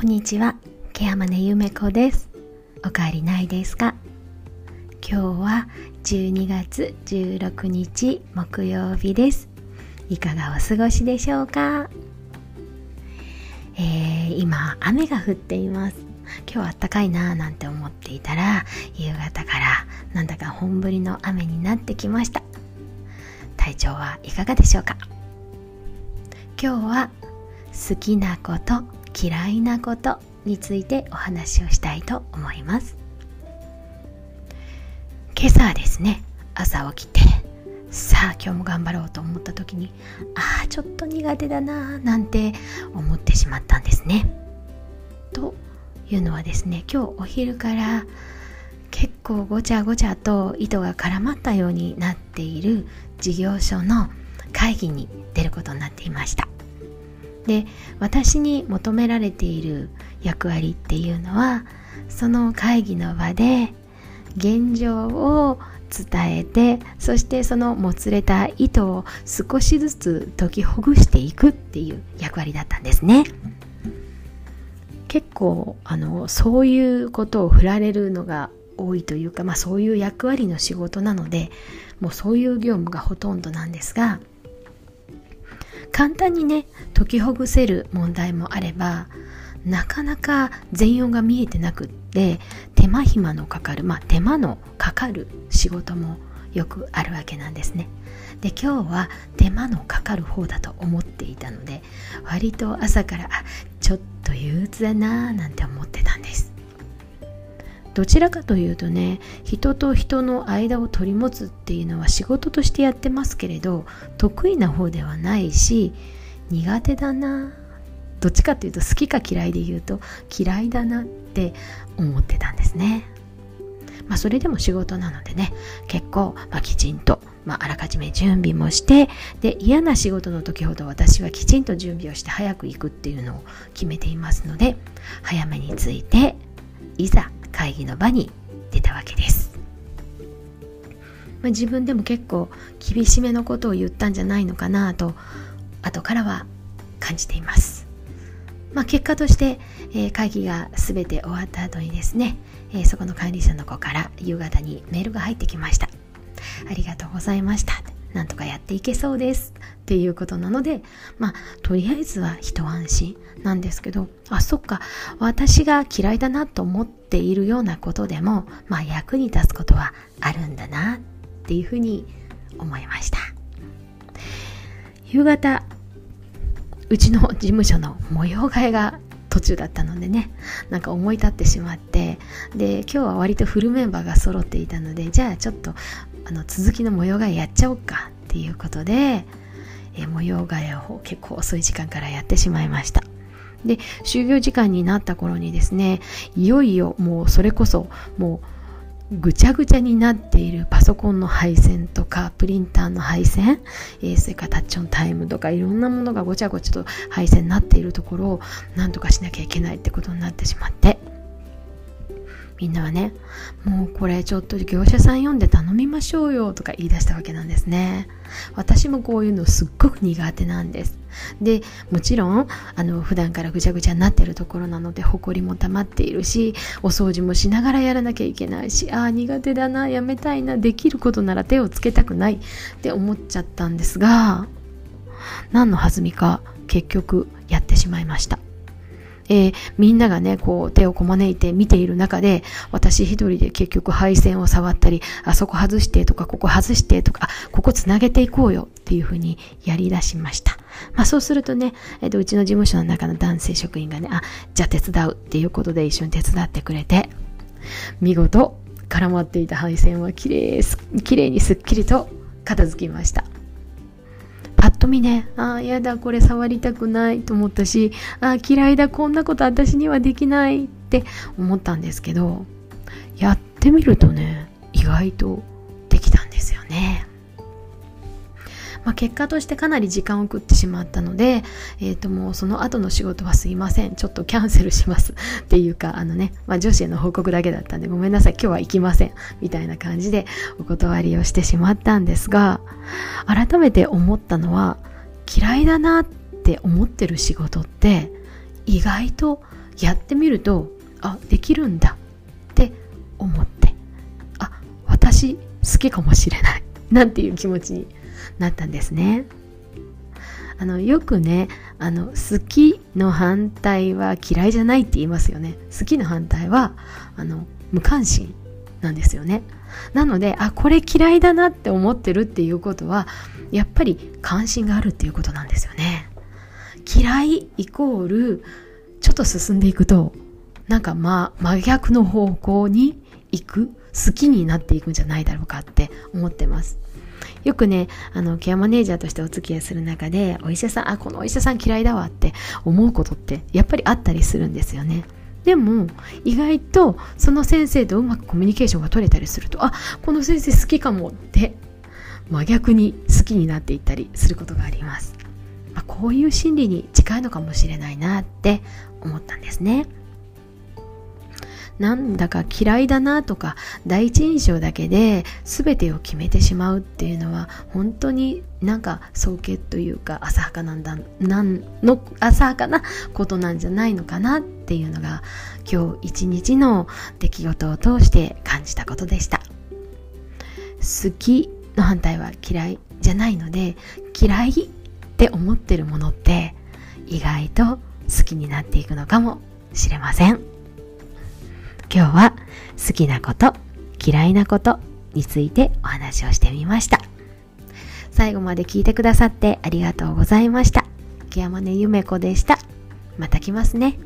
こんにちは、ケアマネゆめこです。おかえりないですか？今日は12月16日木曜日です。いかがお過ごしでしょうか？今雨が降っています。今日は暖かいなぁなんて思っていたら、夕方からなんだか本降りの雨になってきました。体調はいかがでしょうか？今日は好きなこと、嫌いなことについてお話をしたいと思います。今朝ですね、朝起きて、さあ今日も頑張ろうと思った時に、ちょっと苦手だなぁなんて思ってしまったんですね。というのはですね、今日お昼から結構ごちゃごちゃと糸が絡まったようになっている事業所の会議に出ることになっていました。で、私に求められている役割っていうのは、その会議の場で現状を伝えて、そしてそのもつれた糸を少しずつ解きほぐしていくっていう役割だったんですね。結構そういうことを振られるのが多いというか、そういう役割の仕事なので、もうそういう業務がほとんどなんですが、簡単にね、解きほぐせる問題もあれば、なかなか全容が見えてなくって手間のかかる仕事もよくあるわけなんですね。で、今日は手間のかかる方だと思っていたので、割と朝からちょっと憂鬱だななんて思ってたんです。どちらかというとね、人と人の間を取り持つっていうのは仕事としてやってますけれど、得意な方ではないし、苦手だな、どっちかというと好きか嫌いで言うと嫌いだなって思ってたんですね。それでも仕事なのでね、結構きちんと、あらかじめ準備もして、で、嫌な仕事の時ほど私はきちんと準備をして早く行くっていうのを決めていますので、早めに着いていざ会議の場に出たわけです。自分でも結構厳しめのことを言ったんじゃないのかなと後からは感じています。結果として、会議がすべて終わった後にですね、そこの管理者の子から夕方にメールが入ってきました。ありがとうございました。なんとかやっていけそうですっていうことなので、とりあえずは一安心なんですけど、そっか、私が嫌いだなと思っているようなことでも、役に立つことはあるんだなっていうふうに思いました。夕方、うちの事務所の模様替えが途中だったのでね、なんか思い立ってしまって、で、今日は割とフルメンバーが揃っていたので、じゃあちょっと続きの模様替えやっちゃおうかっていうことで、模様替えを結構遅い時間からやってしまいました。で、終業時間になった頃にですね、いよいよもうそれこそもうぐちゃぐちゃになっているパソコンの配線とかプリンターの配線、それからタッチオンタイムとかいろんなものがごちゃごちゃと配線になっているところをなんとかしなきゃいけないってことになってしまって、みんなはね、もうこれちょっと業者さん呼んで頼みましょうよとか言い出したわけなんですね。私もこういうのすっごく苦手なんです。で、もちろん普段からぐちゃぐちゃになってるところなので、埃も溜まっているし、お掃除もしながらやらなきゃいけないし、苦手だな、やめたいな、できることなら手をつけたくないって思っちゃったんですが、何の弾みか結局やってしまいました。みんながね、こう手をこまねいて見ている中で、私一人で結局配線を触ったり、あそこ外してとか、ここ外してとか、ここつなげていこうよっていうふうにやり出しました。そうするとね、うちの事務所の中の男性職員がね、じゃあ手伝うっていうことで一緒に手伝ってくれて、見事絡まっていた配線はきれいにすっきりと片付きました。ぱっと見ね、やだ、これ触りたくないと思ったし、嫌いだ、こんなこと私にはできないって思ったんですけど、やってみるとね、意外とできたんですよね。結果としてかなり時間を食ってしまったので、もうその後の仕事はすいません、ちょっとキャンセルしますっていうか、上司への報告だけだったんで、ごめんなさい、今日は行きませんみたいな感じでお断りをしてしまったんですが、改めて思ったのは、嫌いだなって思ってる仕事って意外とやってみると、あ、できるんだって思って、あ、私好きかもしれないなんていう気持ちになったんですね。よくね、好きの反対は嫌いじゃないって言いますよね。好きの反対は無関心なんですよね。なので、あ、これ嫌いだなって思ってるっていうことは、やっぱり関心があるっていうことなんですよね。嫌いイコールちょっと進んでいくと、なんか真逆の方向に行く、好きになっていくんじゃないだろうかって思ってます。よくね、ケアマネージャーとしてお付き合いする中で、お医者さん、あ、このお医者さん嫌いだわって思うことってやっぱりあったりするんですよね。でも意外とその先生とうまくコミュニケーションが取れたりすると、あ、この先生好きかもって真逆に好きになっていったりすることがあります。こういう心理に近いのかもしれないなって思ったんですね。なんだか嫌いだなとか第一印象だけで全てを決めてしまうっていうのは、本当になんか早計というか浅はかなことなんじゃないのかなっていうのが、今日一日の出来事を通して感じたことでした。好きの反対は嫌いじゃないので、嫌いって思ってるものって意外と好きになっていくのかもしれません。今日は好きなこと、嫌いなことについてお話をしてみました。最後まで聞いてくださってありがとうございました。ケアマネゆめこでした。また来ますね。